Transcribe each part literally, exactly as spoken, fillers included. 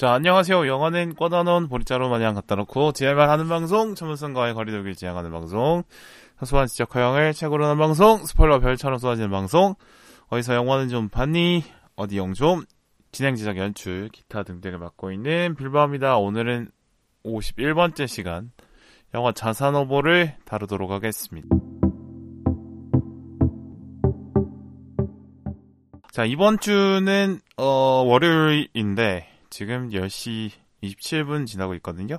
자, 안녕하세요. 영화는 꽂아놓은 보리자루 마냥 갖다 놓고 지알만 하는 방송, 천문성과의 거리두기를 지향하는 방송, 사소한 지적 허용을 책으로 하는 방송, 스포일러 별처럼 쏟아지는 방송, 어디서 영화는 좀 봤니? 어디 영 좀? 진행, 제작, 연출, 기타 등등을 맡고 있는 빌바입니다. 오늘은 오십일 번째 시간, 영화 자산어보를 다루도록 하겠습니다. 자, 이번 주는 어, 월요일인데 지금 열 시 이십칠 분 지나고 있거든요.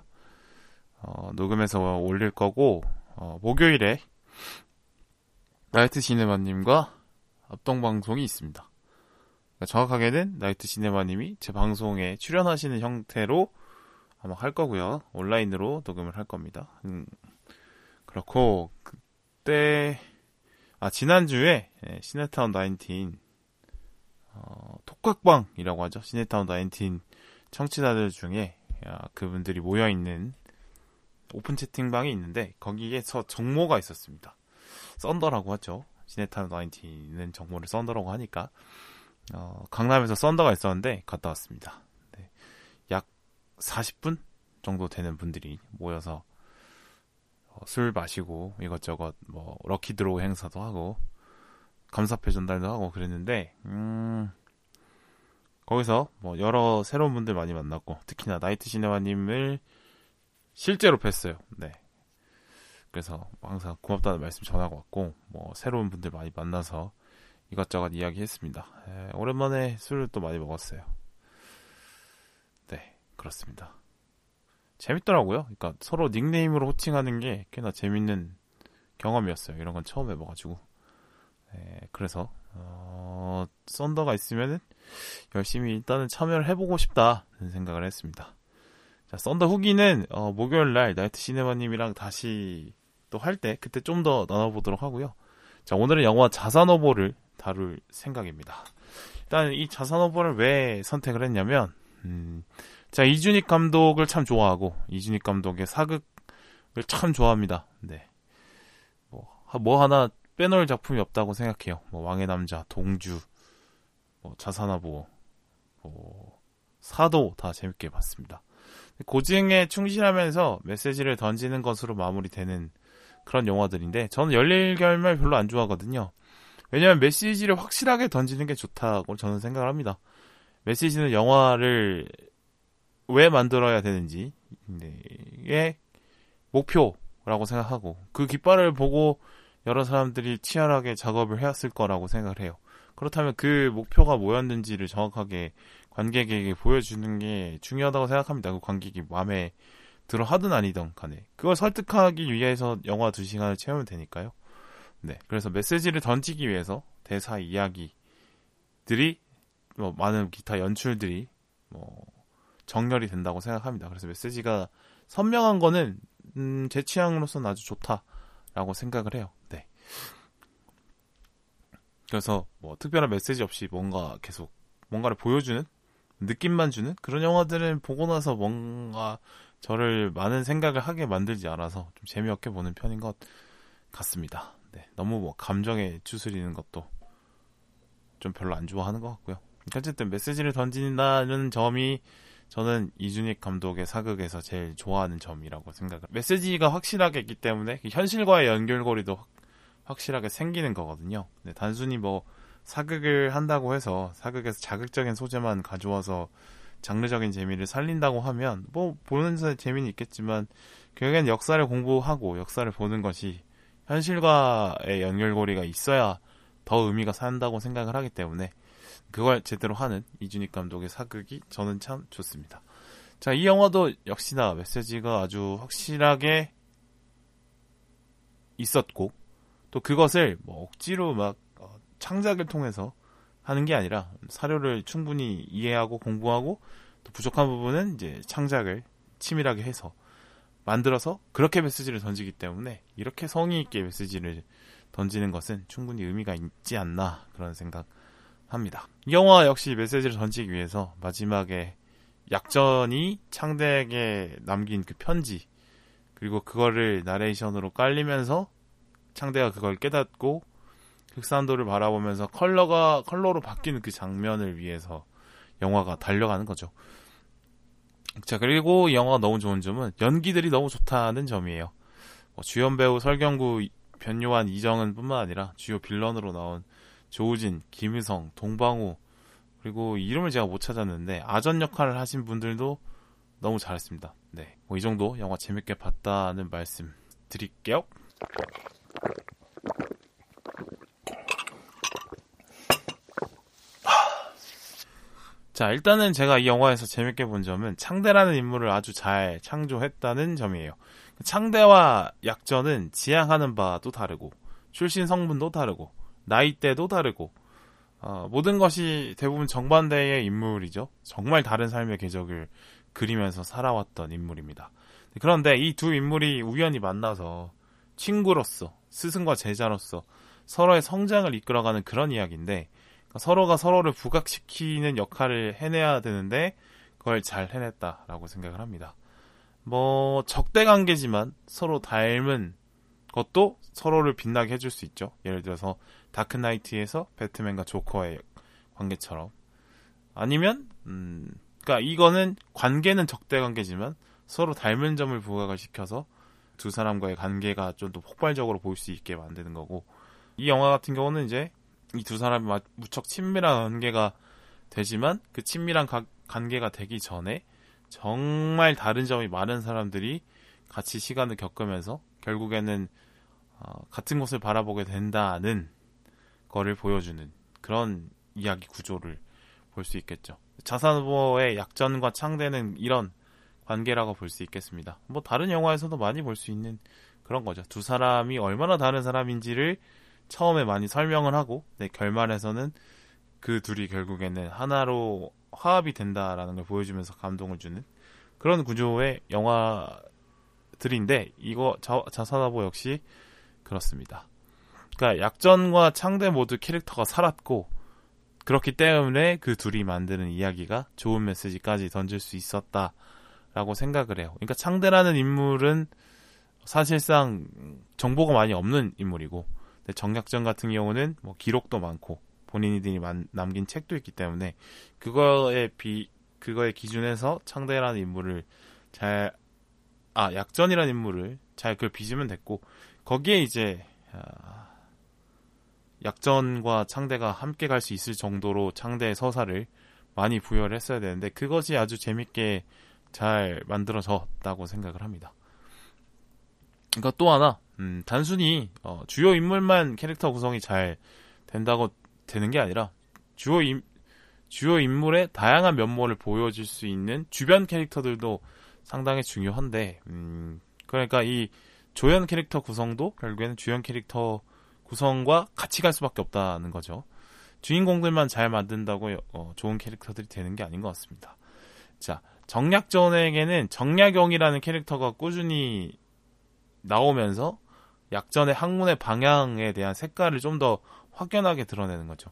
어, 녹음해서 올릴 거고, 어, 목요일에 나이트 시네마님과 합동방송이 있습니다. 그러니까 정확하게는 나이트 시네마님이 제 방송에 출연하시는 형태로 아마 할 거고요. 온라인으로 녹음을 할 겁니다. 음, 그렇고, 그때, 아, 지난주에 예, 시네타운 나인틴 어, 톡각방이라고 하죠. 시네타운 나인틴 청취자들 중에 야, 그분들이 모여있는 오픈 채팅방이 있는데 거기에서 정모가 있었습니다. 썬더라고 하죠. 시네타운 나인틴은 정모를 썬더라고 하니까 어, 강남에서 썬더가 있었는데 갔다 왔습니다. 네. 약 사십 분 정도 되는 분들이 모여서 어, 술 마시고 이것저것 뭐 럭키드로우 행사도 하고 감사패 전달도 하고 그랬는데, 음, 거기서 뭐 여러 새로운 분들 많이 만났고, 특히나 나이트 시네마님을 실제로 뵀어요. 네. 그래서 항상 고맙다는 말씀 전하고 왔고, 뭐 새로운 분들 많이 만나서 이것저것 이야기했습니다. 에, 오랜만에 술을 또 많이 먹었어요. 네, 그렇습니다. 재밌더라고요. 그러니까 서로 닉네임으로 호칭하는 게 꽤나 재밌는 경험이었어요. 이런 건 처음 해봐가지고. 네, 그래서 어, 썬더가 있으면은 열심히 일단은 참여를 해보고 싶다는 생각을 했습니다. 자, 썬더 후기는 어, 목요일날 나이트 시네마님이랑 다시 또 할 때 그때 좀 더 나눠보도록 하고요. 자, 오늘은 영화 자산어보를 다룰 생각입니다. 일단 이 자산어보를 왜 선택을 했냐면 음, 제가 이준익 감독을 참 좋아하고 이준익 감독의 사극을 참 좋아합니다. 네, 뭐, 뭐 하나 빼놓을 작품이 없다고 생각해요. 뭐 왕의 남자, 동주, 뭐 자산어보, 뭐 사도 다 재밌게 봤습니다. 고증에 충실하면서 메시지를 던지는 것으로 마무리되는 그런 영화들인데 저는 열일결말 별로 안 좋아하거든요. 왜냐하면 메시지를 확실하게 던지는 게 좋다고 저는 생각을 합니다. 메시지는 영화를 왜 만들어야 되는지의 목표라고 생각하고 그 깃발을 보고 여러 사람들이 치열하게 작업을 해왔을 거라고 생각을 해요. 그렇다면 그 목표가 뭐였는지를 정확하게 관객에게 보여주는 게 중요하다고 생각합니다. 그 관객이 마음에 들어 하든 아니든 간에 그걸 설득하기 위해서 영화 두 시간을 채우면 되니까요. 네, 그래서 메시지를 던지기 위해서 대사 이야기들이 뭐 많은 기타 연출들이 뭐 정렬이 된다고 생각합니다. 그래서 메시지가 선명한 거는 음, 제 취향으로서는 아주 좋다라고 생각을 해요. 네. 그래서 뭐 특별한 메시지 없이 뭔가 계속 뭔가를 보여주는 느낌만 주는 그런 영화들은 보고 나서 뭔가 저를 많은 생각을 하게 만들지 않아서 좀 재미없게 보는 편인 것 같습니다. 네. 너무 뭐 감정에 추스리는 것도 좀 별로 안 좋아하는 것 같고요. 어쨌든 메시지를 던진다는 점이 저는 이준익 감독의 사극에서 제일 좋아하는 점이라고 생각을 합니다. 메시지가 확실하게 있기 때문에 현실과의 연결고리도 확, 확실하게 생기는 거거든요. 네, 단순히 뭐 사극을 한다고 해서 사극에서 자극적인 소재만 가져와서 장르적인 재미를 살린다고 하면 뭐 보는 데서 재미는 있겠지만 결국엔 역사를 공부하고 역사를 보는 것이 현실과의 연결고리가 있어야 더 의미가 산다고 생각을 하기 때문에 그걸 제대로 하는 이준익 감독의 사극이 저는 참 좋습니다. 자, 이 영화도 역시나 메시지가 아주 확실하게 있었고 또 그것을 뭐 억지로 막 창작을 통해서 하는 게 아니라 사료를 충분히 이해하고 공부하고 또 부족한 부분은 이제 창작을 치밀하게 해서 만들어서 그렇게 메시지를 던지기 때문에 이렇게 성의 있게 메시지를 던지는 것은 충분히 의미가 있지 않나 그런 생각 합니다. 이 영화 역시 메시지를 던지기 위해서 마지막에 약전이 창대에게 남긴 그 편지 그리고 그거를 나레이션으로 깔리면서 창대가 그걸 깨닫고 흑산도를 바라보면서 컬러가 컬러로 바뀌는 그 장면을 위해서 영화가 달려가는 거죠. 자, 그리고 이 영화가 너무 좋은 점은 연기들이 너무 좋다는 점이에요. 뭐 주연 배우 설경구, 변요한, 이정은 뿐만 아니라 주요 빌런으로 나온 조우진, 김의성, 동방우, 그리고 이름을 제가 못 찾았는데 아전 역할을 하신 분들도 너무 잘했습니다. 네, 뭐 이 정도 영화 재밌게 봤다는 말씀 드릴게요. 자, 일단은 제가 이 영화에서 재밌게 본 점은 창대라는 인물을 아주 잘 창조했다는 점이에요. 창대와 약전은 지향하는 바도 다르고 출신 성분도 다르고 나이대도 다르고 어, 모든 것이 대부분 정반대의 인물이죠. 정말 다른 삶의 궤적을 그리면서 살아왔던 인물입니다. 그런데 이 두 인물이 우연히 만나서 친구로서, 스승과 제자로서 서로의 성장을 이끌어가는 그런 이야기인데, 서로가 서로를 부각시키는 역할을 해내야 되는데 그걸 잘 해냈다라고 생각을 합니다. 뭐 적대관계지만 서로 닮은 것도 서로를 빛나게 해줄 수 있죠. 예를 들어서 다크나이트에서 배트맨과 조커의 관계처럼, 아니면 음, 그러니까 이거는 관계는 적대관계지만 서로 닮은 점을 부각을 시켜서 두 사람과의 관계가 좀 더 폭발적으로 보일 수 있게 만드는 거고, 이 영화 같은 경우는 이제 이 두 사람이 무척 친밀한 관계가 되지만 그 친밀한 가, 관계가 되기 전에 정말 다른 점이 많은 사람들이 같이 시간을 겪으면서 결국에는 어, 같은 곳을 바라보게 된다는 거를 보여주는 그런 이야기 구조를 볼 수 있겠죠. 자산어보의 약전과 창대는 이런 관계라고 볼 수 있겠습니다. 뭐 다른 영화에서도 많이 볼 수 있는 그런 거죠. 두 사람이 얼마나 다른 사람인지를 처음에 많이 설명을 하고, 네, 결말에서는 그 둘이 결국에는 하나로 화합이 된다라는 걸 보여주면서 감동을 주는 그런 구조의 영화들인데, 이거 자산어보 역시 그렇습니다. 그러니까 약전과 창대 모두 캐릭터가 살았고, 그렇기 때문에 그 둘이 만드는 이야기가 좋은 메시지까지 던질 수 있었다 라고 생각을 해요. 그러니까 창대라는 인물은 사실상 정보가 많이 없는 인물이고, 근데 정약전 같은 경우는 뭐 기록도 많고 본인들이 남긴 책도 있기 때문에 그거에 비 그거에 기준해서 창대라는 인물을 잘 아 약전이라는 인물을 잘 그걸 빚으면 됐고, 거기에 이제 아, 약전과 창대가 함께 갈 수 있을 정도로 창대의 서사를 많이 부여를 했어야 되는데 그것이 아주 재밌게 잘 만들어졌다고 생각을 합니다. 그러니까 또 하나, 음, 단순히 어, 주요 인물만 캐릭터 구성이 잘 된다고 되는 게 아니라 주요 인, 주요 인물의 다양한 면모를 보여줄 수 있는 주변 캐릭터들도 상당히 중요한데, 음, 그러니까 이 조연 캐릭터 구성도 결국에는 주연 캐릭터 구성과 같이 갈 수밖에 없다는 거죠. 주인공들만 잘 만든다고 어, 좋은 캐릭터들이 되는 게 아닌 것 같습니다. 자, 정약전에게는 정약용이라는 캐릭터가 꾸준히 나오면서 약전의 학문의 방향에 대한 색깔을 좀 더 확연하게 드러내는 거죠.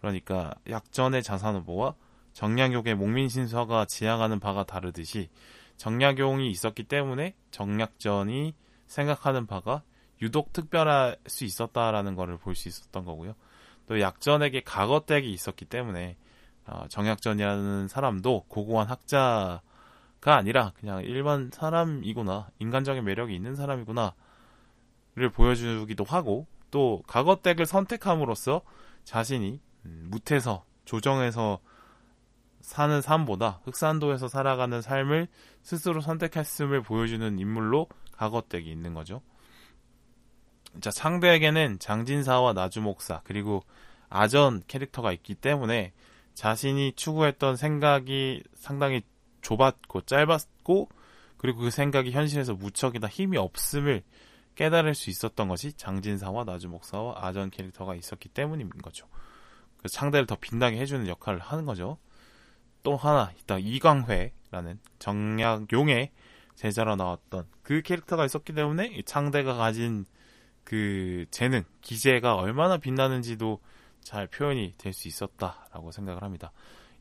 그러니까 약전의 자산어보와 정약용의 목민신서가 지향하는 바가 다르듯이 정약용이 있었기 때문에 정약전이 생각하는 바가 유독 특별할 수 있었다라는 거를 볼 수 있었던 거고요. 또 약전에게 가거택이 있었기 때문에 어, 정약전이라는 사람도 고고한 학자가 아니라 그냥 일반 사람이구나, 인간적인 매력이 있는 사람이구나를 보여주기도 하고, 또 가거택을 선택함으로써 자신이 무태서, 조정에서 사는 삶보다 흑산도에서 살아가는 삶을 스스로 선택했음을 보여주는 인물로 가거택이 있는 거죠. 자, 창대에게는 장진사와 나주목사 그리고 아전 캐릭터가 있기 때문에 자신이 추구했던 생각이 상당히 좁았고 짧았고, 그리고 그 생각이 현실에서 무척이나 힘이 없음을 깨달을 수 있었던 것이 장진사와 나주목사와 아전 캐릭터가 있었기 때문인 거죠. 그래서 창대를 더 빛나게 해주는 역할을 하는 거죠. 또 하나, 이따 이광회라는 정약용의 제자로 나왔던 그 캐릭터가 있었기 때문에 이 창대가 가진 그 재능, 기재가 얼마나 빛나는지도 잘 표현이 될 수 있었다라고 생각을 합니다.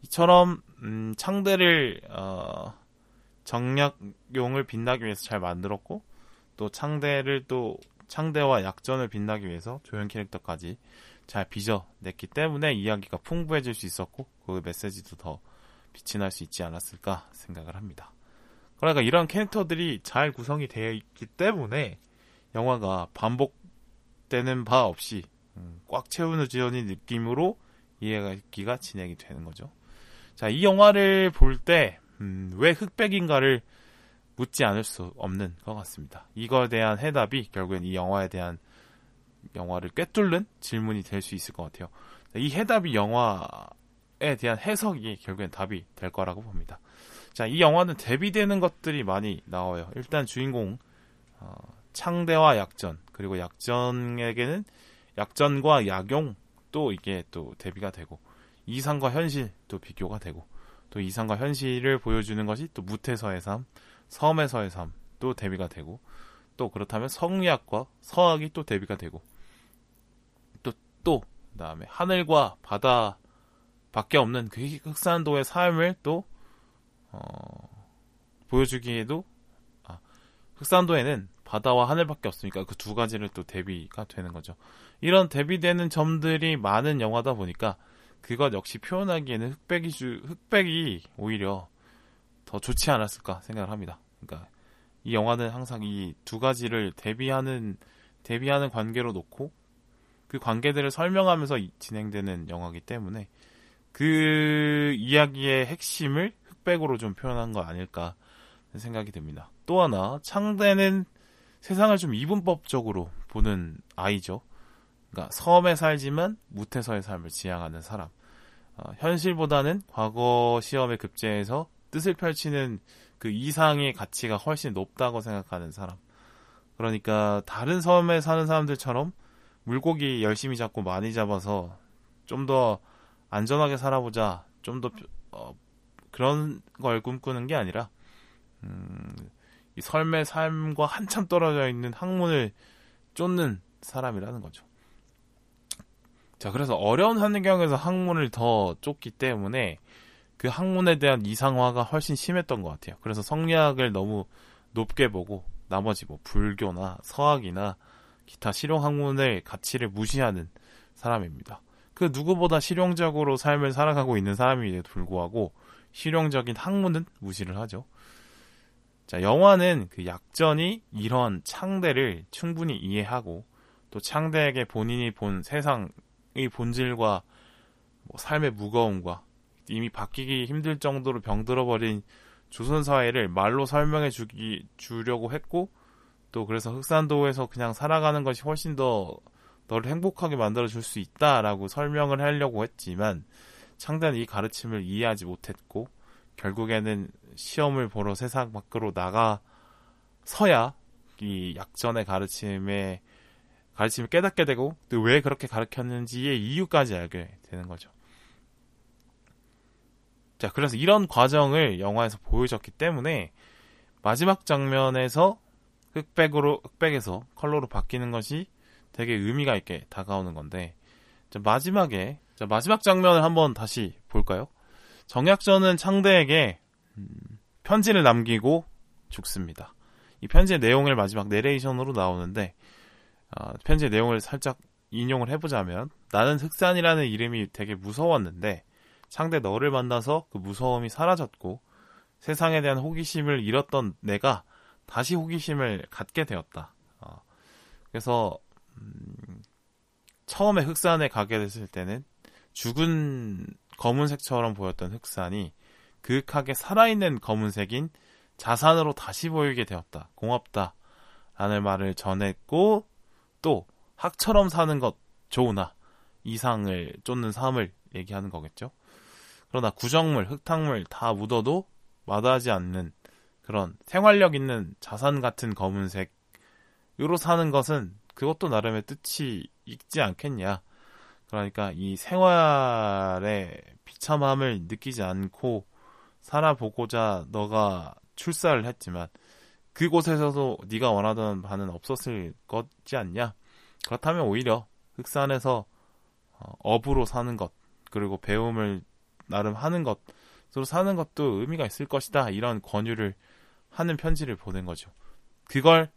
이처럼 음, 창대를 어, 정약용을 빛나기 위해서 잘 만들었고, 또 창대를 또 창대와 약전을 빛나기 위해서 조연 캐릭터까지 잘 빚어냈기 때문에 이야기가 풍부해질 수 있었고 그 메시지도 더 빛이 날 수 있지 않았을까 생각을 합니다. 그러니까 이런 캐릭터들이 잘 구성이 되어 있기 때문에 영화가 반복되는 바 없이 꽉 채우는 느낌으로 이야기가 진행이 되는 거죠. 자, 이 영화를 볼 때 음, 왜 흑백인가를 묻지 않을 수 없는 것 같습니다. 이거에 대한 해답이 결국엔 이 영화에 대한 영화를 꿰뚫는 질문이 될 수 있을 것 같아요. 이 해답이 영화에 대한 해석이 결국엔 답이 될 거라고 봅니다. 자, 이 영화는 대비되는 것들이 많이 나와요. 일단 주인공 어, 창대와 약전, 그리고 약전에게는 약전과 약용 또 이게 또 대비가 되고, 이상과 현실 또 비교가 되고, 또 이상과 현실을 보여주는 것이 또 무태서의 삶, 섬에서의 삶 또 대비가 되고, 또 그렇다면 성리학과 서학이 또 대비가 되고, 또 또 그다음에 하늘과 바다 밖에 없는 그 흑산도의 삶을 또 어, 보여주기에도 아, 흑산도에는 바다와 하늘밖에 없으니까 그 두 가지를 또 대비가 되는 거죠. 이런 대비되는 점들이 많은 영화다 보니까 그것 역시 표현하기에는 흑백이, 주, 흑백이 오히려 더 좋지 않았을까 생각을 합니다. 그러니까 이 영화는 항상 이 두 가지를 대비하는 대비하는 관계로 놓고 그 관계들을 설명하면서 진행되는 영화이기 때문에 그 이야기의 핵심을 흑백으로 좀 표현한 거 아닐까 생각이 듭니다. 또 하나, 창대는 세상을 좀 이분법적으로 보는 아이죠. 그러니까 섬에 살지만 무태서의 삶을 지향하는 사람, 어, 현실보다는 과거 시험에 급제해서 뜻을 펼치는 그 이상의 가치가 훨씬 높다고 생각하는 사람. 그러니까 다른 섬에 사는 사람들처럼 물고기 열심히 잡고 많이 잡아서 좀 더 안전하게 살아보자, 좀 더 어, 그런 걸 꿈꾸는 게 아니라 음... 이 삶의 삶과 한참 떨어져 있는 학문을 쫓는 사람이라는 거죠. 자, 그래서 어려운 환경에서 학문을 더 쫓기 때문에 그 학문에 대한 이상화가 훨씬 심했던 것 같아요. 그래서 성리학을 너무 높게 보고 나머지 뭐 불교나 서학이나 기타 실용 학문의 가치를 무시하는 사람입니다. 그 누구보다 실용적으로 삶을 살아가고 있는 사람임에도 불구하고 실용적인 학문은 무시를 하죠. 자, 영화는 그 약전이 이런 창대를 충분히 이해하고 또 창대에게 본인이 본 세상의 본질과 뭐 삶의 무거움과 이미 바뀌기 힘들 정도로 병들어버린 조선사회를 말로 설명해 주기, 주려고 했고, 또 그래서 흑산도에서 그냥 살아가는 것이 훨씬 더 너를 행복하게 만들어줄 수 있다라고 설명을 하려고 했지만 창대는 이 가르침을 이해하지 못했고 결국에는 시험을 보러 세상 밖으로 나가서야 이 약전의 가르침에 가르침을 깨닫게 되고 또 왜 그렇게 가르쳤는지의 이유까지 알게 되는 거죠. 자, 그래서 이런 과정을 영화에서 보여줬기 때문에 마지막 장면에서 흑백으로 흑백에서 컬러로 바뀌는 것이 되게 의미가 있게 다가오는 건데, 자, 마지막에 자, 마지막 장면을 한번 다시 볼까요? 정약전은 창대에게 편지를 남기고 죽습니다. 이 편지의 내용을 마지막 내레이션으로 나오는데 어, 편지의 내용을 살짝 인용을 해보자면, 나는 흑산이라는 이름이 되게 무서웠는데 창대 너를 만나서 그 무서움이 사라졌고 세상에 대한 호기심을 잃었던 내가 다시 호기심을 갖게 되었다. 어, 그래서 음, 처음에 흑산에 가게 됐을 때는 죽은 검은색처럼 보였던 흑산이 그윽하게 살아있는 검은색인 자산으로 다시 보이게 되었다. 고맙다 라는 말을 전했고, 또 학처럼 사는 것 좋으나 이상을 쫓는 삶을 얘기하는 거겠죠. 그러나 구정물, 흙탕물 다 묻어도 마다하지 않는 그런 생활력 있는 자산 같은 검은색으로 사는 것은 그것도 나름의 뜻이 있지 않겠냐. 그러니까 이 생활의 비참함을 느끼지 않고 살아보고자 너가 출사를 했지만 그곳에서도 네가 원하던 바는 없었을 거지 않냐. 그렇다면 오히려 흑산에서 업으로 사는 것, 그리고 배움을 나름 하는 것으로 사는 것도 의미가 있을 것이다. 이런 권유를 하는 편지를 보낸 거죠. 그걸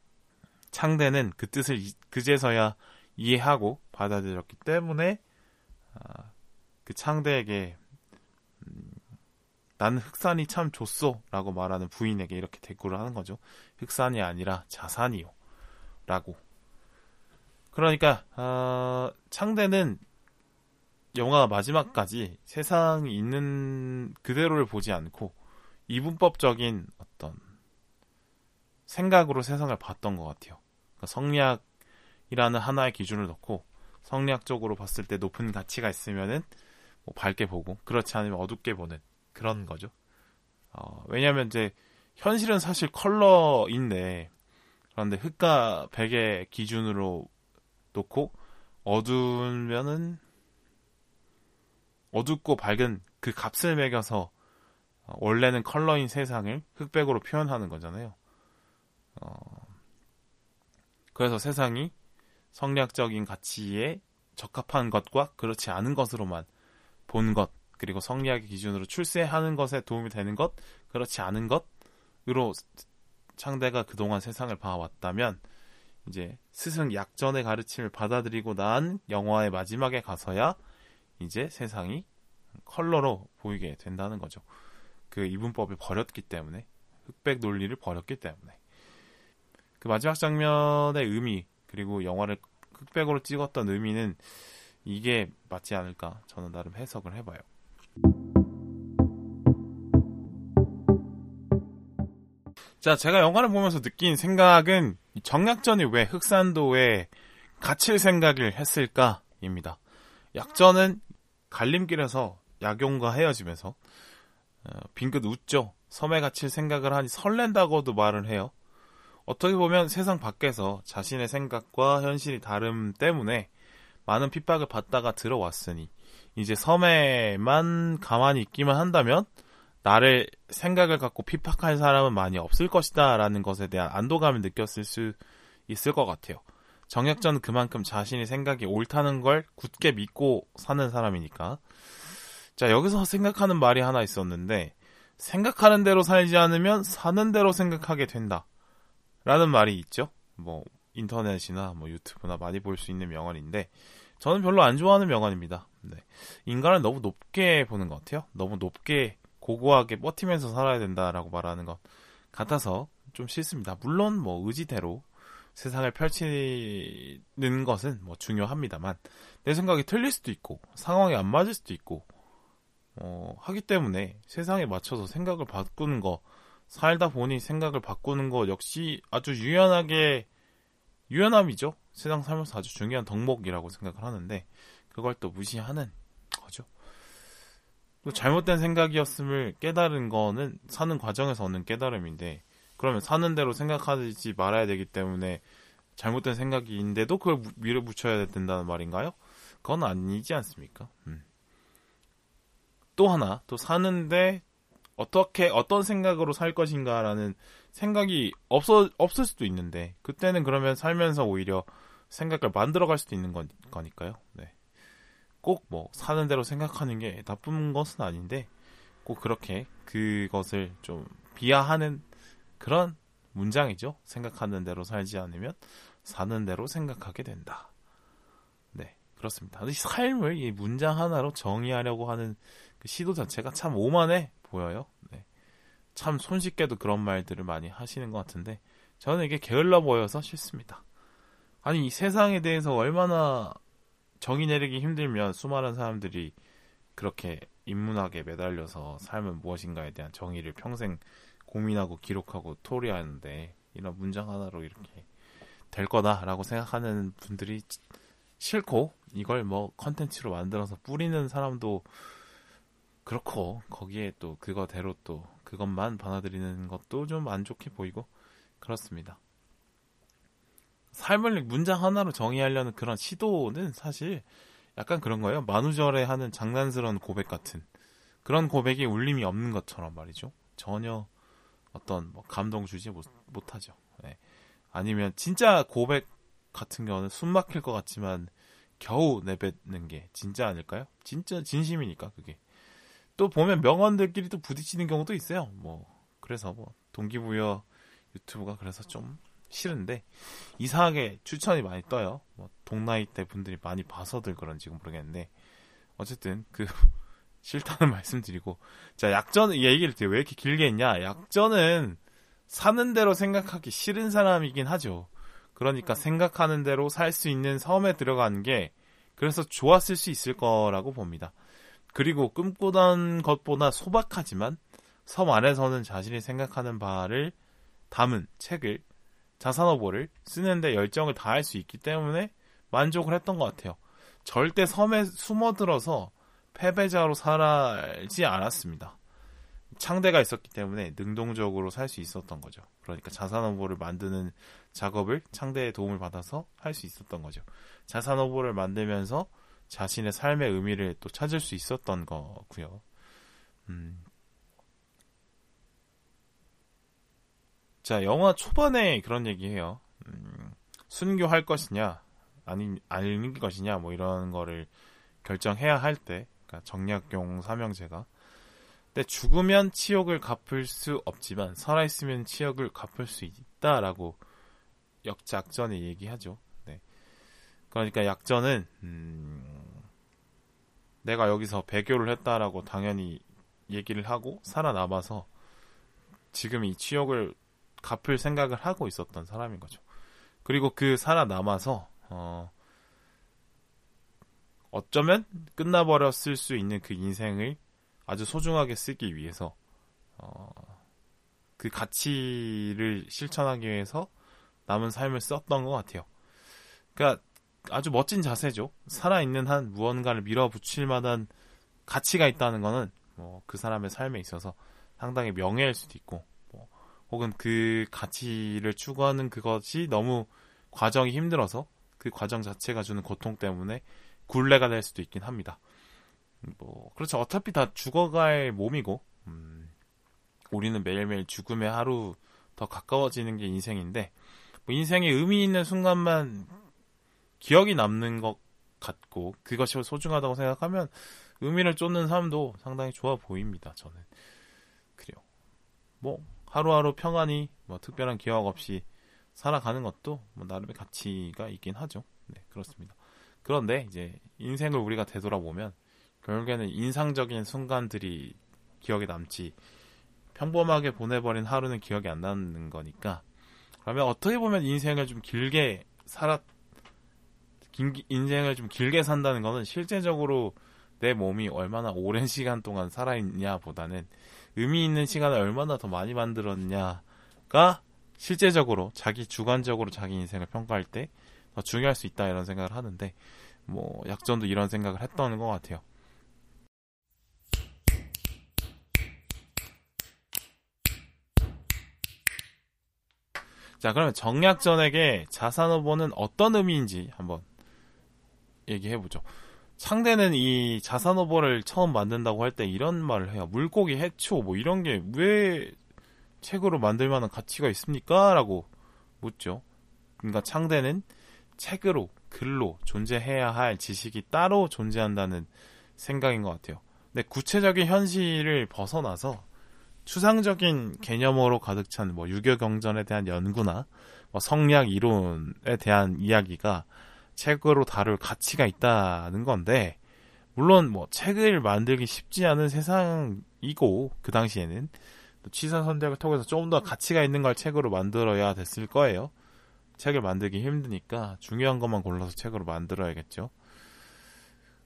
창대는 그 뜻을 그제서야 이해하고 받아들였기 때문에 그 창대에게 난 흑산이 참 좋소 라고 말하는 부인에게 이렇게 대꾸를 하는 거죠. 흑산이 아니라 자산이요 라고. 그러니까 어, 창대는 영화 마지막까지 세상이 있는 그대로를 보지 않고 이분법적인 어떤 생각으로 세상을 봤던 것 같아요. 그러니까 성리학이라는 하나의 기준을 넣고 성리학적으로 봤을 때 높은 가치가 있으면은 뭐 밝게 보고 그렇지 않으면 어둡게 보는 그런 거죠. 어, 왜냐하면 이제 현실은 사실 컬러인데, 그런데 흑과 백의 기준으로 놓고 어두우면은 어둡고 밝은 그 값을 매겨서 원래는 컬러인 세상을 흑백으로 표현하는 거잖아요. 어, 그래서 세상이 성리학적인 가치에 적합한 것과 그렇지 않은 것으로만 본 것, 그리고 성리학의 기준으로 출세하는 것에 도움이 되는 것, 그렇지 않은 것으로 창대가 그동안 세상을 봐왔다면, 이제 스승 약전의 가르침을 받아들이고 난 영화의 마지막에 가서야 이제 세상이 컬러로 보이게 된다는 거죠. 그 이분법을 버렸기 때문에, 흑백 논리를 버렸기 때문에. 그 마지막 장면의 의미, 그리고 영화를 흑백으로 찍었던 의미는 이게 맞지 않을까 저는 나름 해석을 해봐요. 자, 제가 영화를 보면서 느낀 생각은 정약전이 왜 흑산도에 갇힐 생각을 했을까입니다. 약전은 갈림길에서 약용과 헤어지면서 어, 빙긋 웃죠. 섬에 갇힐 생각을 하니 설렌다고도 말을 해요. 어떻게 보면 세상 밖에서 자신의 생각과 현실이 다름 때문에 많은 핍박을 받다가 들어왔으니 이제 섬에만 가만히 있기만 한다면 나를 생각을 갖고 핍박할 사람은 많이 없을 것이다 라는 것에 대한 안도감을 느꼈을 수 있을 것 같아요. 정약전은 그만큼 자신의 생각이 옳다는 걸 굳게 믿고 사는 사람이니까. 자, 여기서 생각하는 말이 하나 있었는데, 생각하는 대로 살지 않으면 사는 대로 생각하게 된다 라는 말이 있죠. 뭐 인터넷이나 뭐 유튜브나 많이 볼 수 있는 명언인데, 저는 별로 안 좋아하는 명언입니다. 네. 인간을 너무 높게 보는 것 같아요. 너무 높게 고고하게 버티면서 살아야 된다라고 말하는 것 같아서 좀 싫습니다. 물론 뭐 의지대로 세상을 펼치는 것은 뭐 중요합니다만, 내 생각이 틀릴 수도 있고 상황이 안 맞을 수도 있고 어, 하기 때문에 세상에 맞춰서 생각을 바꾸는 거, 살다 보니 생각을 바꾸는 거 역시 아주 유연하게, 유연함이죠. 세상 살면서 아주 중요한 덕목이라고 생각을 하는데 그걸 또 무시하는 거죠. 또 잘못된 생각이었음을 깨달은 거는 사는 과정에서 얻는 깨달음인데, 그러면 사는 대로 생각하지 말아야 되기 때문에 잘못된 생각인데도 그걸 밀어붙여야 된다는 말인가요? 그건 아니지 않습니까? 음. 또 하나, 또 사는데 어떻게, 어떤 생각으로 살 것인가라는 생각이 없어, 없을 수도 있는데, 그때는 그러면 살면서 오히려 생각을 만들어갈 수도 있는 건, 거니까요. 네. 꼭 뭐 사는 대로 생각하는 게 나쁜 것은 아닌데, 꼭 그렇게 그것을 좀 비하하는 그런 문장이죠. 생각하는 대로 살지 않으면 사는 대로 생각하게 된다. 네, 그렇습니다. 이 삶을 이 문장 하나로 정의하려고 하는 그 시도 자체가 참 오만해 보여요. 네. 참 손쉽게도 그런 말들을 많이 하시는 것 같은데 저는 이게 게을러 보여서 싫습니다. 아니, 이 세상에 대해서 얼마나 정의 내리기 힘들면 수많은 사람들이 그렇게 인문학에 매달려서 삶은 무엇인가에 대한 정의를 평생 고민하고 기록하고 토리하는데, 이런 문장 하나로 이렇게 될 거다라고 생각하는 분들이 싫고, 이걸 뭐 컨텐츠로 만들어서 뿌리는 사람도 그렇고, 거기에 또 그거대로 또 그것만 받아들이는 것도 좀 안 좋게 보이고 그렇습니다. 삶을 문장 하나로 정의하려는 그런 시도는 사실 약간 그런 거예요. 만우절에 하는 장난스러운 고백 같은 그런 고백이 울림이 없는 것처럼 말이죠. 전혀 어떤 뭐 감동 주지 못, 못하죠. 네. 아니면 진짜 고백 같은 경우는 숨 막힐 것 같지만 겨우 내뱉는 게 진짜 아닐까요? 진짜 진심이니까 그게. 또 보면 명언들끼리 또 부딪히는 경우도 있어요. 뭐 그래서 뭐 동기부여 유튜브가 그래서 좀 싫은데 이상하게 추천이 많이 떠요. 뭐 동나이 때 분들이 많이 봐서들 그런지 모르겠는데, 어쨌든 그 싫다는 말씀드리고, 자, 약전 얘기를 드려요. 왜 이렇게 길게 했냐? 약전은 사는 대로 생각하기 싫은 사람이긴 하죠. 그러니까 생각하는 대로 살 수 있는 섬에 들어가는 게 그래서 좋았을 수 있을 거라고 봅니다. 그리고 꿈꾸던 것보다 소박하지만 섬 안에서는 자신이 생각하는 바를 담은 책을, 자산어보를 쓰는데 열정을 다할 수 있기 때문에 만족을 했던 것 같아요. 절대 섬에 숨어들어서 패배자로 살지 않았습니다. 창대가 있었기 때문에 능동적으로 살 수 있었던 거죠. 그러니까 자산어보를 만드는 작업을 창대의 도움을 받아서 할 수 있었던 거죠. 자산어보를 만들면서 자신의 삶의 의미를 또 찾을 수 있었던 거고요. 음. 자, 영화 초반에 그런 얘기해요. 음, 순교할 것이냐, 아니 아닐 것이냐, 뭐 이런 거를 결정해야 할 때, 그러니까 정약용 삼형제가, 근데 죽으면 치욕을 갚을 수 없지만 살아있으면 치욕을 갚을 수 있다라고 약전에 얘기하죠. 네. 그러니까 약전은 음, 내가 여기서 배교를 했다라고 당연히 얘기를 하고 살아남아서 지금 이 치욕을 갚을 생각을 하고 있었던 사람인 거죠. 그리고 그 살아남아서 어, 어쩌면 끝나버렸을 수 있는 그 인생을 아주 소중하게 쓰기 위해서, 어, 그 가치를 실천하기 위해서 남은 삶을 썼던 것 같아요. 그러니까 아주 멋진 자세죠. 살아있는 한 무언가를 밀어붙일 만한 가치가 있다는 거는 뭐 그 사람의 삶에 있어서 상당히 명예일 수도 있고, 뭐 혹은 그 가치를 추구하는 그것이 너무 과정이 힘들어서 그 과정 자체가 주는 고통 때문에 굴레가 될 수도 있긴 합니다. 뭐 그렇죠. 어차피 다 죽어갈 몸이고, 음, 우리는 매일매일 죽음의 하루 더 가까워지는 게 인생인데, 뭐 인생의 의미 있는 순간만 기억이 남는 것 같고 그것이 소중하다고 생각하면 의미를 쫓는 삶도 상당히 좋아 보입니다. 저는 그래요. 뭐 하루하루 평안히 뭐 특별한 기억 없이 살아가는 것도 뭐 나름의 가치가 있긴 하죠. 네, 그렇습니다. 그런데 이제 인생을 우리가 되돌아보면 결국에는 인상적인 순간들이 기억에 남지, 평범하게 보내버린 하루는 기억이 안 나는 거니까, 그러면 어떻게 보면 인생을 좀 길게 살았 긴, 인생을 좀 길게 산다는 거는 실제적으로 내 몸이 얼마나 오랜 시간 동안 살아있냐 보다는 의미 있는 시간을 얼마나 더 많이 만들었냐가 실제적으로 자기 주관적으로 자기 인생을 평가할 때 더 중요할 수 있다, 이런 생각을 하는데, 뭐 약전도 이런 생각을 했던 것 같아요. 자, 그러면 정약전에게 자산어보는 어떤 의미인지 한번 얘기해보죠. 창대는 이 자산어보를 처음 만든다고 할 때 이런 말을 해요. 물고기, 해초 뭐 이런 게 왜 책으로 만들 만한 가치가 있습니까? 라고 묻죠. 그러니까 창대는 책으로, 글로 존재해야 할 지식이 따로 존재한다는 생각인 것 같아요. 근데 구체적인 현실을 벗어나서 추상적인 개념으로 가득 찬 뭐 유교 경전에 대한 연구나 뭐 성리학 이론에 대한 이야기가 책으로 다룰 가치가 있다는 건데, 물론 뭐 책을 만들기 쉽지 않은 세상이고 그 당시에는 취사 선택을 통해서 조금 더 가치가 있는 걸 책으로 만들어야 됐을 거예요. 책을 만들기 힘드니까 중요한 것만 골라서 책으로 만들어야겠죠.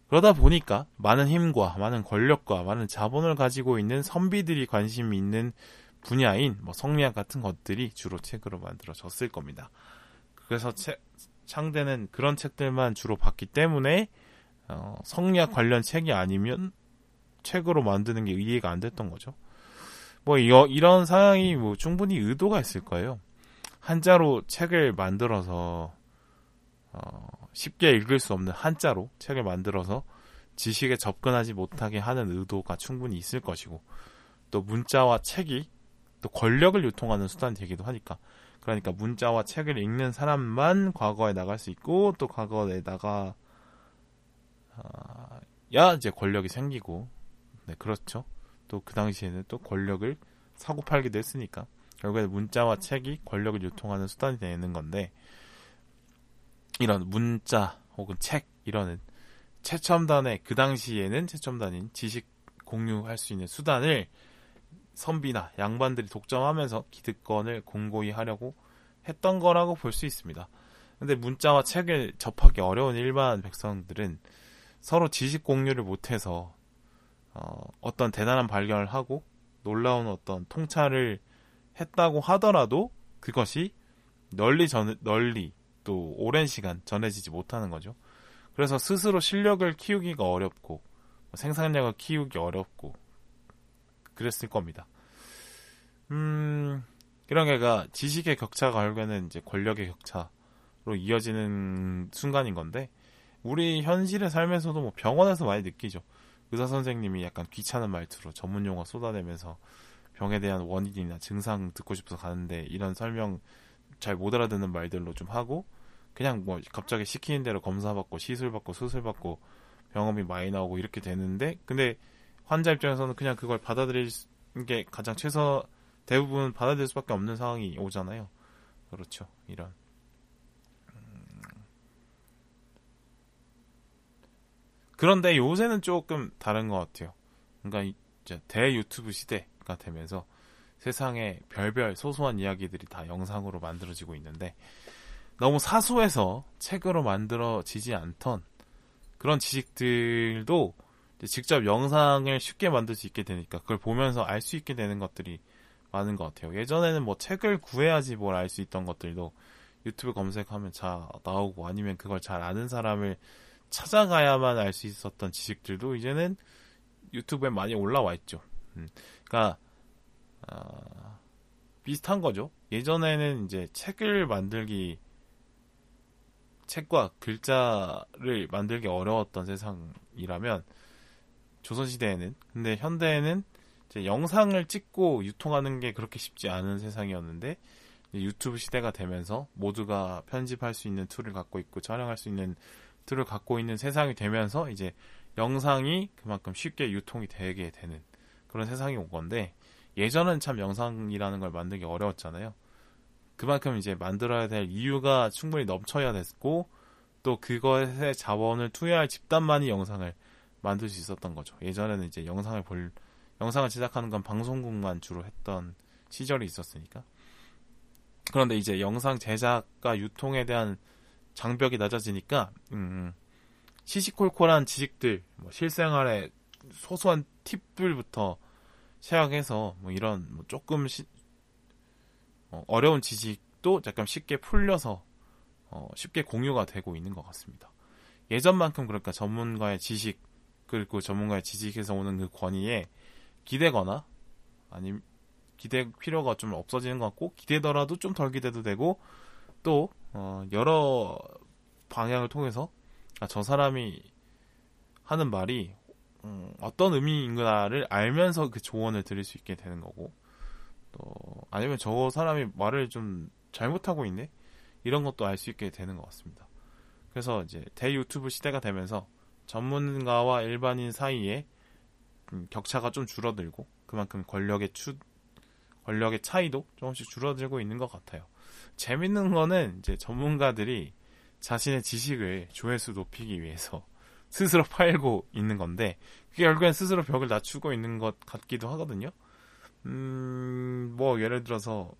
그러다 보니까 많은 힘과 많은 권력과 많은 자본을 가지고 있는 선비들이 관심이 있는 분야인 뭐 성리학 같은 것들이 주로 책으로 만들어졌을 겁니다. 그래서 채, 창대는 그런 책들만 주로 봤기 때문에 어, 성리학 관련 책이 아니면 책으로 만드는 게 이해가 안 됐던 거죠. 뭐 여, 이런 상황이 뭐 충분히 의도가 있을 거예요. 한자로 책을 만들어서 어, 쉽게 읽을 수 없는 한자로 책을 만들어서 지식에 접근하지 못하게 하는 의도가 충분히 있을 것이고, 또 문자와 책이 또 권력을 유통하는 수단이 되기도 하니까, 그러니까 문자와 책을 읽는 사람만 과거에 나갈 수 있고, 또 과거에 나가야 이제 권력이 생기고, 네, 그렇죠. 또 그 당시에는 또 권력을 사고팔기도 했으니까 결국에 문자와 책이 권력을 유통하는 수단이 되는 건데, 이런 문자 혹은 책, 이런 최첨단의, 그 당시에는 최첨단인 지식 공유할 수 있는 수단을 선비나 양반들이 독점하면서 기득권을 공고히 하려고 했던 거라고 볼 수 있습니다. 근데 문자와 책을 접하기 어려운 일반 백성들은 서로 지식 공유를 못해서 어, 어떤 대단한 발견을 하고 놀라운 어떤 통찰을 했다고 하더라도 그것이 널리 전, 널리 또 오랜 시간 전해지지 못하는 거죠. 그래서 스스로 실력을 키우기가 어렵고 생산력을 키우기 어렵고 그랬을 겁니다. 음, 이런 게가 지식의 격차가 결국에는 이제 권력의 격차로 이어지는 순간인 건데 우리 현실의 삶에서도 뭐 병원에서 많이 느끼죠. 의사 선생님이 약간 귀찮은 말투로 전문 용어 쏟아내면서 병에 대한 원인이나 증상 듣고 싶어서 가는데 이런 설명 잘 못 알아듣는 말들로 좀 하고 그냥 뭐 갑자기 시키는 대로 검사받고 시술받고 수술받고 병원비 많이 나오고 이렇게 되는데 근데 환자 입장에서는 그냥 그걸 받아들일 게 가장 최소 대부분 받아들일 수밖에 없는 상황이 오잖아요. 그렇죠. 이런 그런데 요새는 조금 다른 것 같아요. 그러니까 이제 대유튜브 시대가 되면서 세상에 별별 소소한 이야기들이 다 영상으로 만들어지고 있는데 너무 사소해서 책으로 만들어지지 않던 그런 지식들도 직접 영상을 쉽게 만들 수 있게 되니까 그걸 보면서 알 수 있게 되는 것들이 많은 것 같아요. 예전에는 뭐 책을 구해야지 뭘 알 수 있던 것들도 유튜브 검색하면 잘 나오고 아니면 그걸 잘 아는 사람을 찾아가야만 알 수 있었던 지식들도 이제는 유튜브에 많이 올라와 있죠. 음. 그러니까 어, 비슷한 거죠. 예전에는 이제 책을 만들기 책과 글자를 만들기 어려웠던 세상이라면 조선시대에는 근데 현대에는 이제 영상을 찍고 유통하는 게 그렇게 쉽지 않은 세상이었는데 유튜브 시대가 되면서 모두가 편집할 수 있는 툴을 갖고 있고 촬영할 수 있는 툴을 갖고 있는 세상이 되면서 이제 영상이 그만큼 쉽게 유통이 되게 되는 그런 세상이 온 건데 예전은 참 영상이라는 걸 만들기 어려웠잖아요. 그만큼 이제 만들어야 될 이유가 충분히 넘쳐야 됐고 또 그것에 자원을 투여할 집단만이 영상을 만들 수 있었던 거죠. 예전에는 이제 영상을 볼 영상을 제작하는 건 방송국만 주로 했던 시절이 있었으니까. 그런데 이제 영상 제작과 유통에 대한 장벽이 낮아지니까 음, 시시콜콜한 지식들, 뭐 실생활의 소소한 팁들부터 시작해서 뭐 이런 뭐 조금 시, 어, 어려운 지식도 약간 쉽게 풀려서 어, 쉽게 공유가 되고 있는 것 같습니다. 예전만큼 그러니까 전문가의 지식 그리고 전문가의 지식에서 오는 그 권위에 기대거나 아니면 기대 필요가 좀 없어지는 것 같고 기대더라도 좀 덜 기대도 되고 또 어, 여러 방향을 통해서 아, 저 사람이 하는 말이 음, 어떤 의미인가를 알면서 그 조언을 드릴 수 있게 되는 거고 또 아니면 저 사람이 말을 좀 잘못하고 있네 이런 것도 알 수 있게 되는 것 같습니다. 그래서 이제 대유튜브 시대가 되면서 전문가와 일반인 사이에 음, 격차가 좀 줄어들고 그만큼 권력의 추 권력의 차이도 조금씩 줄어들고 있는 것 같아요. 재밌는 거는 이제 전문가들이 자신의 지식을 조회수 높이기 위해서 스스로 팔고 있는 건데 그게 결국엔 스스로 벽을 낮추고 있는 것 같기도 하거든요. 음, 뭐 예를 들어서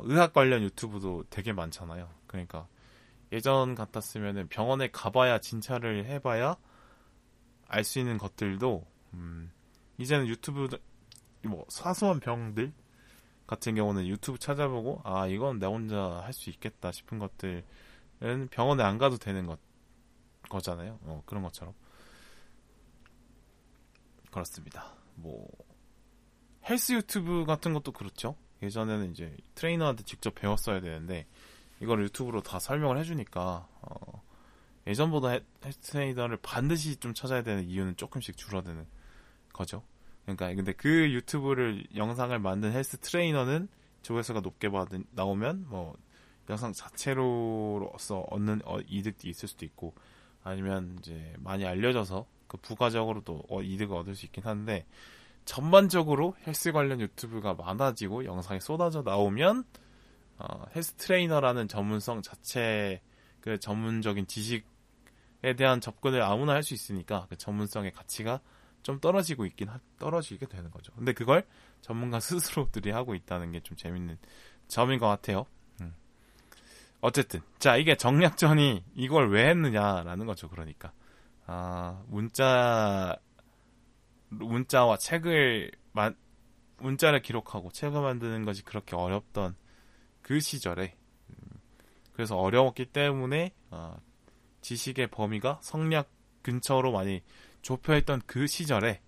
의학 관련 유튜브도 되게 많잖아요. 그러니까 예전 같았으면 병원에 가봐야 진찰을 해봐야 알 수 있는 것들도 음, 이제는 유튜브 뭐 사소한 병들 같은 경우는 유튜브 찾아보고 아 이건 나 혼자 할 수 있겠다 싶은 것들은 병원에 안 가도 되는 것, 거잖아요. 어, 그런 것처럼 그렇습니다. 뭐 헬스 유튜브 같은 것도 그렇죠. 예전에는 이제 트레이너한테 직접 배웠어야 되는데 이걸 유튜브로 다 설명을 해주니까 어, 예전보다 헬스 트레이너를 반드시 좀 찾아야 되는 이유는 조금씩 줄어드는 거죠. 그러니까 근데 그 유튜브를 영상을 만든 헬스 트레이너는 조회수가 높게 받은, 나오면 뭐 영상 자체로서 얻는 이득도 있을 수도 있고 아니면 이제 많이 알려져서 그 부가적으로도 이득을 얻을 수 있긴 한데 전반적으로 헬스 관련 유튜브가 많아지고 영상이 쏟아져 나오면 어, 헬스 트레이너라는 전문성 자체 그 전문적인 지식에 대한 접근을 아무나 할 수 있으니까 그 전문성의 가치가 좀 떨어지고 있긴 하, 떨어지게 되는 거죠. 근데 그걸 전문가 스스로들이 하고 있다는 게 좀 재밌는 점인 것 같아요. 음. 어쨌든 자, 이게 정약전이 이걸 왜 했느냐라는 거죠. 그러니까 아, 문자 문자와 책을 만, 문자를 기록하고 책을 만드는 것이 그렇게 어렵던 그 시절에 음, 그래서 어려웠기 때문에 어, 지식의 범위가 성리학 근처로 많이 좁혀있던 그 시절에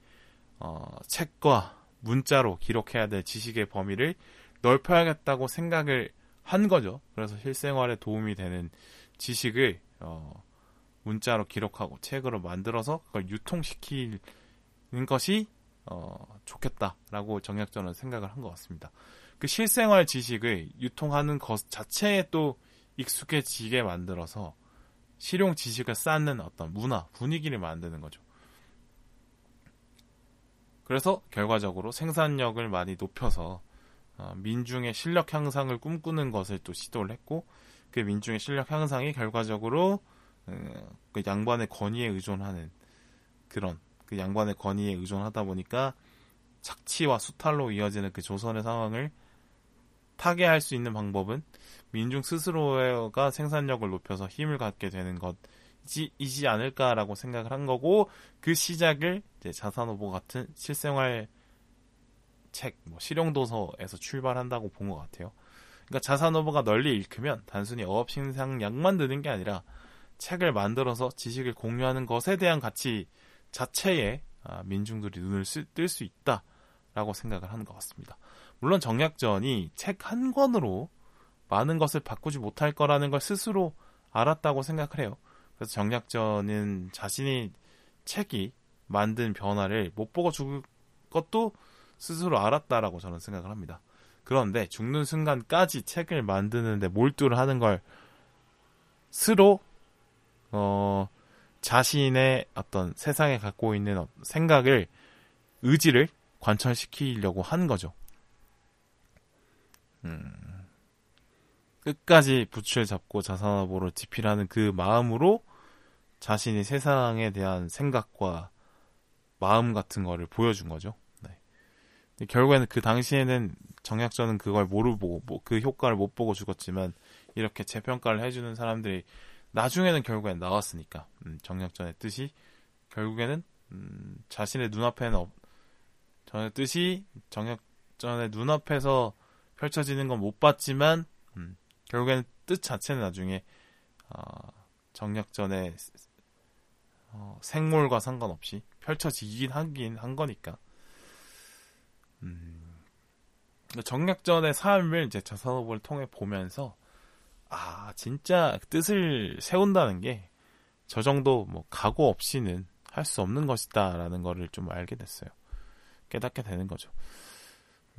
어, 책과 문자로 기록해야 될 지식의 범위를 넓혀야겠다고 생각을 한 거죠. 그래서 실생활에 도움이 되는 지식을 어, 문자로 기록하고 책으로 만들어서 그걸 유통시키는 것이 어, 좋겠다라고 정약전은 생각을 한 것 같습니다. 그 실생활 지식을 유통하는 것 자체에 또 익숙해지게 만들어서 실용 지식을 쌓는 어떤 문화, 분위기를 만드는 거죠. 그래서 결과적으로 생산력을 많이 높여서 민중의 실력 향상을 꿈꾸는 것을 또 시도를 했고, 그 민중의 실력 향상이 결과적으로 그 양반의 권위에 의존하는 그런 그 양반의 권위에 의존하다 보니까 착취와 수탈로 이어지는 그 조선의 상황을 타개할 수 있는 방법은 민중 스스로가 생산력을 높여서 힘을 갖게 되는 것이지 않을까라고 생각을 한 거고, 그 시작을 이제 자산어보 같은 실생활 책, 뭐 실용도서에서 출발한다고 본 것 같아요. 그러니까 자산어보가 널리 읽으면 단순히 어업신상약만 드는 게 아니라 책을 만들어서 지식을 공유하는 것에 대한 가치 자체에 민중들이 눈을 뜰 수 있다라고 생각을 하는 것 같습니다. 물론 정약전이 책 한 권으로 많은 것을 바꾸지 못할 거라는 걸 스스로 알았다고 생각을 해요. 그래서 정약전은 자신이 책이 만든 변화를 못 보고 죽을 것도 스스로 알았다라고 저는 생각을 합니다. 그런데 죽는 순간까지 책을 만드는데 몰두를 하는 걸 스스로 어, 자신의 어떤 세상에 갖고 있는 생각을, 의지를 관철시키려고 한 거죠. 음, 끝까지 부추를 잡고 자산어보를 집필하는 그 마음으로 자신이 세상에 대한 생각과 마음 같은 거를 보여준 거죠. 네. 근데 결국에는 그 당시에는 정약전은 그걸 모르고 뭐 그 효과를 못 보고 죽었지만, 이렇게 재평가를 해주는 사람들이 나중에는 결국엔 나왔으니까 음, 정약전의 뜻이 결국에는 음, 자신의 눈앞에는 없, 전의 뜻이 정약전의 눈앞에서 펼쳐지는 건 못 봤지만 음, 결국에는 뜻 자체는 나중에 어, 정약전의 어, 생물과 상관없이 펼쳐지긴 하긴 한 거니까 음, 정약전의 삶을 이제 자산어보를 통해 보면서 아, 진짜 뜻을 세운다는 게 저 정도 뭐 각오 없이는 할 수 없는 것이다 라는 거를 좀 알게 됐어요. 깨닫게 되는 거죠.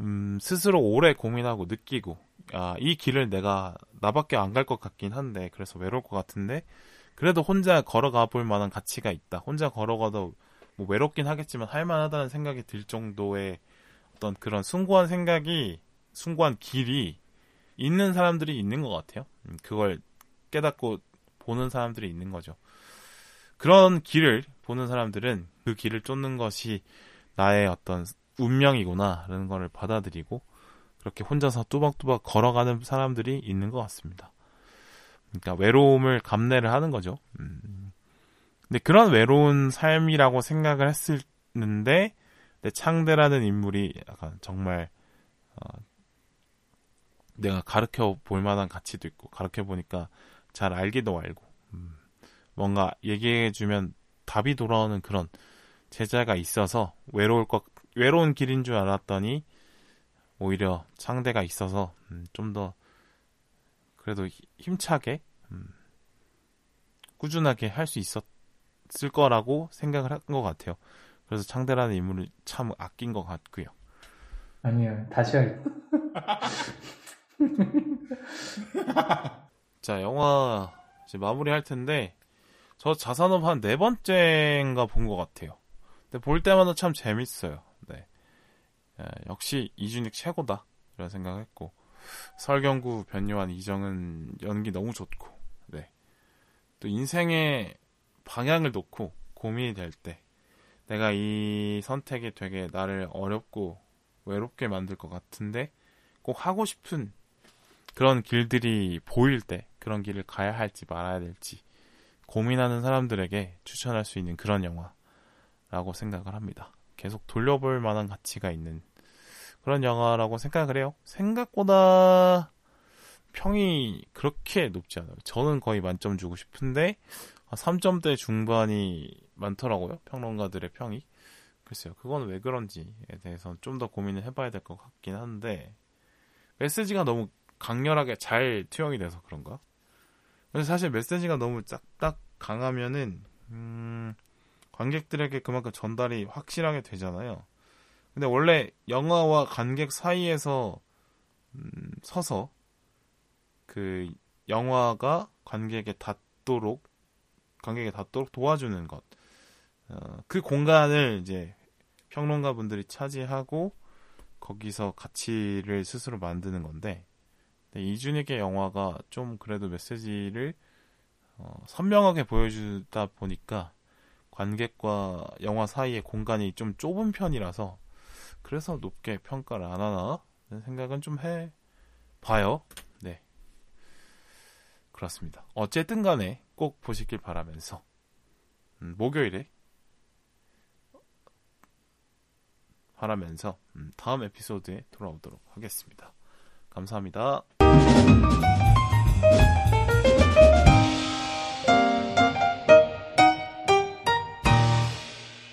음, 스스로 오래 고민하고 느끼고, 아, 이 길을 내가 나밖에 안 갈 것 같긴 한데, 그래서 외로울 것 같은데, 그래도 혼자 걸어가 볼 만한 가치가 있다. 혼자 걸어가도 뭐 외롭긴 하겠지만 할만하다는 생각이 들 정도의 어떤 그런 숭고한 생각이, 숭고한 길이 있는 사람들이 있는 것 같아요. 그걸 깨닫고 보는 사람들이 있는 거죠. 그런 길을 보는 사람들은 그 길을 쫓는 것이 나의 어떤 운명이구나 라는 걸 받아들이고, 그렇게 혼자서 뚜벅뚜벅 걸어가는 사람들이 있는 것 같습니다. 그러니까 외로움을 감내를 하는 거죠. 음. 근데 그런 외로운 삶이라고 생각을 했었는데, 창대라는 인물이 약간 정말 어, 내가 가르쳐 볼 만한 가치도 있고, 가르쳐 보니까 잘 알기도 알고, 음, 뭔가 얘기해 주면 답이 돌아오는 그런 제자가 있어서 외로울 것, 외로운 길인 줄 알았더니 오히려 창대가 있어서 음, 좀 더 그래도 힘차게 음, 꾸준하게 할 수 있었을 거라고 생각을 한 것 같아요. 그래서 창대라는 인물을 참 아낀 것 같고요. 아니요, 다시 할게요. 자, 영화 이제 마무리할 텐데, 저 자산어보 한 네 번째인가 본 것 같아요. 근데 볼 때마다 참 재밌어요. 네. 에, 역시 이준익 최고다 이런 생각했고, 설경구, 변요한, 이정은 연기 너무 좋고, 네. 또 인생의 방향을 놓고 고민이 될 때 내가 이 선택이 되게 나를 어렵고 외롭게 만들 것 같은데 꼭 하고 싶은 그런 길들이 보일 때 그런 길을 가야 할지 말아야 될지 고민하는 사람들에게 추천할 수 있는 그런 영화라고 생각을 합니다. 계속 돌려볼 만한 가치가 있는 그런 영화라고 생각을 해요. 생각보다 평이 그렇게 높지 않아요. 저는 거의 만점 주고 싶은데 삼 점대 중반이 많더라고요. 평론가들의 평이. 글쎄요. 그건 왜 그런지에 대해서 좀 더 고민을 해봐야 될 것 같긴 한데 메시지가 너무 강렬하게 잘 투영이 돼서 그런가? 그래서 사실 메시지가 너무 짝딱 강하면은 음, 관객들에게 그만큼 전달이 확실하게 되잖아요. 근데 원래 영화와 관객 사이에서 음, 서서 그 영화가 관객에 닿도록 관객에 닿도록 도와주는 것. 어, 그 공간을 이제 평론가분들이 차지하고 거기서 가치를 스스로 만드는 건데 이준익의 영화가 좀 그래도 메시지를 어, 선명하게 보여주다 보니까 관객과 영화 사이의 공간이 좀 좁은 편이라서 그래서 높게 평가를 안 하나 생각은 좀 해봐요. 네, 그렇습니다. 어쨌든 간에 꼭 보시길 바라면서 음, 목요일에 바라면서 음, 다음 에피소드에 돌아오도록 하겠습니다. 감사합니다.